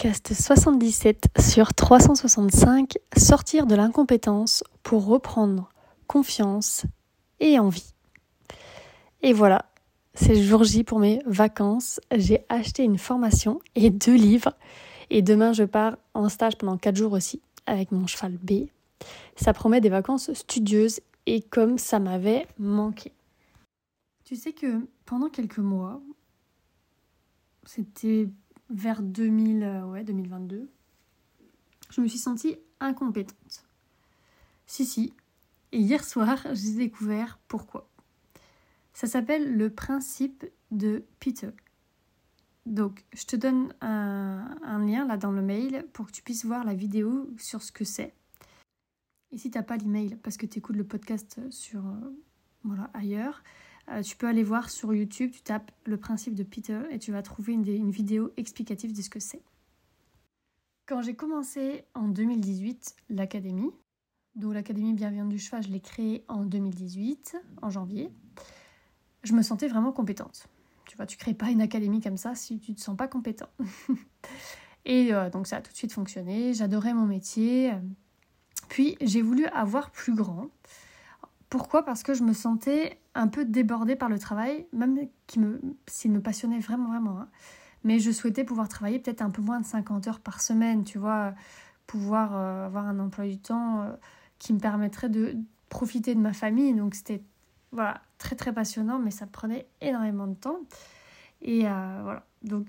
podcast 77 sur 365, sortir de l'incompétence pour reprendre confiance et envie. Et voilà, c'est le jour J pour mes vacances. J'ai acheté une formation et 2 livres. Et demain, je pars en stage pendant 4 jours aussi avec mon cheval B. Ça promet des vacances studieuses et comme ça m'avait manqué. Tu sais que pendant quelques mois, c'était vers 2022, je me suis sentie incompétente. Si. Et hier soir, j'ai découvert pourquoi. Ça s'appelle le principe de Peter. Donc, je te donne un lien là dans le mail pour que tu puisses voir la vidéo sur ce que c'est. Et si tu n'as pas l'email parce que tu écoutes le podcast sur ailleurs, tu peux aller voir sur YouTube, tu tapes le principe de Peter et tu vas trouver une vidéo explicative de ce que c'est. Quand j'ai commencé en 2018 l'académie, donc l'Académie Bienveillance du cheval, je l'ai créée en 2018, en janvier, je me sentais vraiment compétente. Tu vois, tu crées pas une académie comme ça si tu te sens pas compétent. Et donc ça a tout de suite fonctionné, j'adorais mon métier. Puis j'ai voulu avoir plus grand. Pourquoi ? Parce que je me sentais un peu débordée par le travail, même s'il me passionnait vraiment. Hein. Mais je souhaitais pouvoir travailler peut-être un peu moins de 50 heures par semaine, tu vois, pouvoir avoir un emploi du temps qui me permettrait de profiter de ma famille. Donc c'était très très passionnant, mais ça prenait énormément de temps. Et donc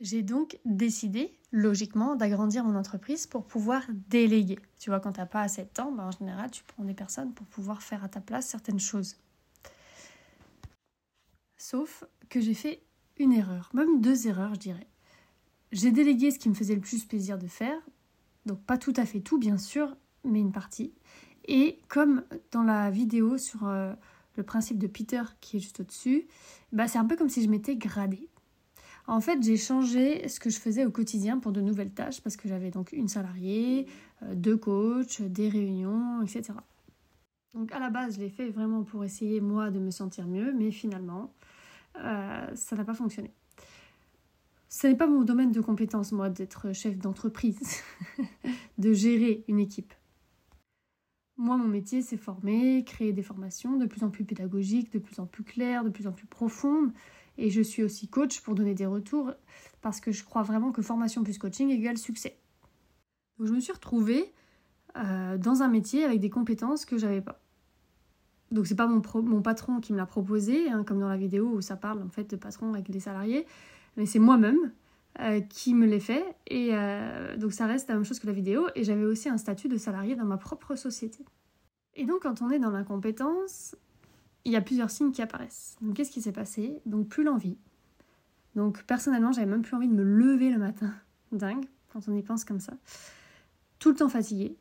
j'ai donc décidé, logiquement, d'agrandir mon entreprise pour pouvoir déléguer. Tu vois, quand tu n'as pas assez de temps, en général, tu prends des personnes pour pouvoir faire à ta place certaines choses. Sauf que j'ai fait une erreur, même 2 erreurs, je dirais. J'ai délégué ce qui me faisait le plus plaisir de faire, donc pas tout à fait tout, bien sûr, mais une partie. Et comme dans la vidéo sur le principe de Peter qui est juste au-dessus, c'est un peu comme si je m'étais gradée. En fait, j'ai changé ce que je faisais au quotidien pour de nouvelles tâches parce que j'avais donc une salariée, 2 coachs, des réunions, etc. Donc à la base, je l'ai fait vraiment pour essayer moi de me sentir mieux, mais finalement, ça n'a pas fonctionné. Ce n'est pas mon domaine de compétence, moi, d'être chef d'entreprise, de gérer une équipe. Moi, mon métier, c'est former, créer des formations de plus en plus pédagogiques, de plus en plus claires, de plus en plus profondes. Et je suis aussi coach pour donner des retours parce que je crois vraiment que formation plus coaching égale succès. Donc je me suis retrouvée dans un métier avec des compétences que je n'avais pas. Donc c'est pas mon patron qui me l'a proposé, hein, comme dans la vidéo où ça parle en fait de patron avec des salariés, mais c'est moi-même qui me l'ai fait. Et donc ça reste la même chose que la vidéo. Et j'avais aussi un statut de salarié dans ma propre société. Et donc quand on est dans l'incompétence, il y a plusieurs signes qui apparaissent. Donc qu'est-ce qui s'est passé ? Donc plus l'envie. Donc personnellement, j'avais même plus envie de me lever le matin. Dingue, quand on y pense comme ça. Tout le temps fatigué.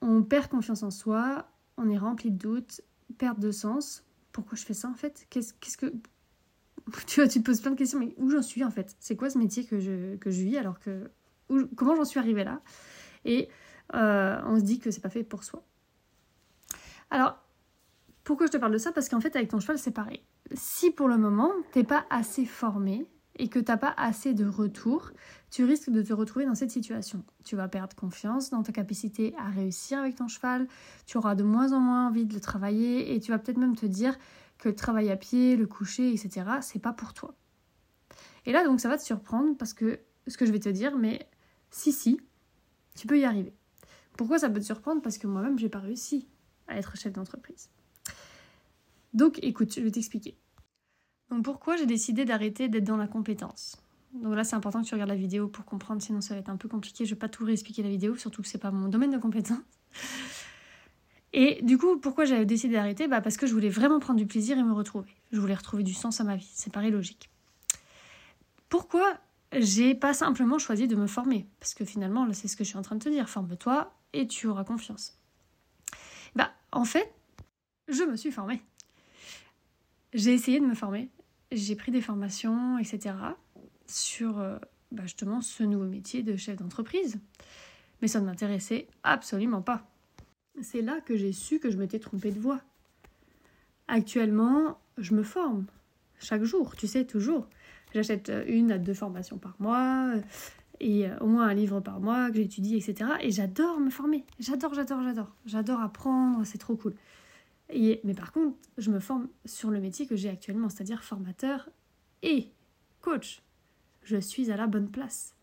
On perd confiance en soi, on est rempli de doutes, perte de sens. Pourquoi je fais ça en fait ? Qu'est-ce que... Tu vois, tu te poses plein de questions, mais où j'en suis en fait ? C'est quoi ce métier que je vis alors que... Comment j'en suis arrivée là ? Et on se dit que c'est pas fait pour soi. Alors... Pourquoi je te parle de ça ? Parce qu'en fait, avec ton cheval, c'est pareil. Si pour le moment, t'es pas assez formé et que t'as pas assez de retour, tu risques de te retrouver dans cette situation. Tu vas perdre confiance dans ta capacité à réussir avec ton cheval, tu auras de moins en moins envie de le travailler et tu vas peut-être même te dire que le travail à pied, le coucher, etc., c'est pas pour toi. Et là, donc, ça va te surprendre parce que ce que je vais te dire, mais si, tu peux y arriver. Pourquoi ça peut te surprendre ? Parce que moi-même, j'ai pas réussi à être chef d'entreprise. Donc écoute, je vais t'expliquer. Donc pourquoi j'ai décidé d'arrêter d'être dans la compétence ? Donc là c'est important que tu regardes la vidéo pour comprendre, sinon ça va être un peu compliqué, je vais pas tout réexpliquer la vidéo, surtout que c'est pas mon domaine de compétence. Et du coup, pourquoi j'avais décidé d'arrêter ? Parce que je voulais vraiment prendre du plaisir et me retrouver. Je voulais retrouver du sens à ma vie, ça paraît logique. Pourquoi j'ai pas simplement choisi de me former ? Parce que finalement, là c'est ce que je suis en train de te dire, forme-toi et tu auras confiance. En fait, je me suis formée. J'ai essayé de me former, j'ai pris des formations, etc. sur justement ce nouveau métier de chef d'entreprise. Mais ça ne m'intéressait absolument pas. C'est là que j'ai su que je m'étais trompée de voie. Actuellement, je me forme. Chaque jour, tu sais, toujours. J'achète 1 à 2 formations par mois. et au moins un livre par mois que j'étudie, etc. Et j'adore me former. J'adore apprendre, c'est trop cool. Mais par contre, je me forme sur le métier que j'ai actuellement, c'est-à-dire formateur et coach. Je suis à la bonne place.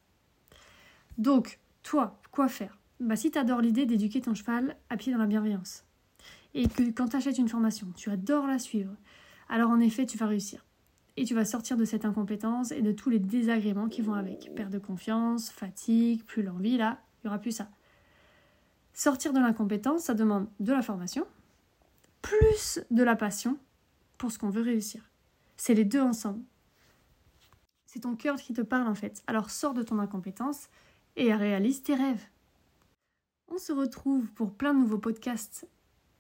Donc, toi, quoi faire ? Si tu adores l'idée d'éduquer ton cheval à pied dans la bienveillance, et que quand tu achètes une formation, tu adores la suivre, alors en effet, tu vas réussir. Et tu vas sortir de cette incompétence et de tous les désagréments qui vont avec. Perte de confiance, fatigue, plus l'envie, là, il n'y aura plus ça. Sortir de l'incompétence, ça demande de la formation, plus de la passion pour ce qu'on veut réussir. C'est les deux ensemble. C'est ton cœur qui te parle en fait. Alors sors de ton incompétence et réalise tes rêves. On se retrouve pour plein de nouveaux podcasts,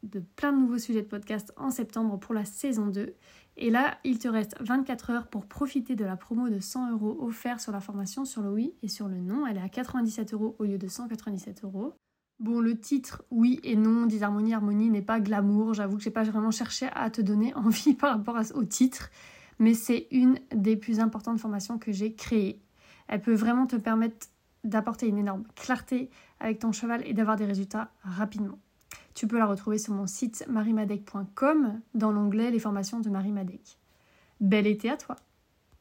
de plein de nouveaux sujets de podcasts en septembre pour la saison 2. Et là, il te reste 24 heures pour profiter de la promo de 100 € offerte sur la formation sur le oui et sur le non. Elle est à 97 € au lieu de 197 €. Bon, le titre oui et non, disharmonie, harmonie, n'est pas glamour. J'avoue que j'ai pas vraiment cherché à te donner envie par rapport au titre. Mais c'est une des plus importantes formations que j'ai créées. Elle peut vraiment te permettre d'apporter une énorme clarté avec ton cheval et d'avoir des résultats rapidement. Tu peux la retrouver sur mon site mariemadec.com dans l'onglet « Les formations de Marie Madec ». Bel été à toi!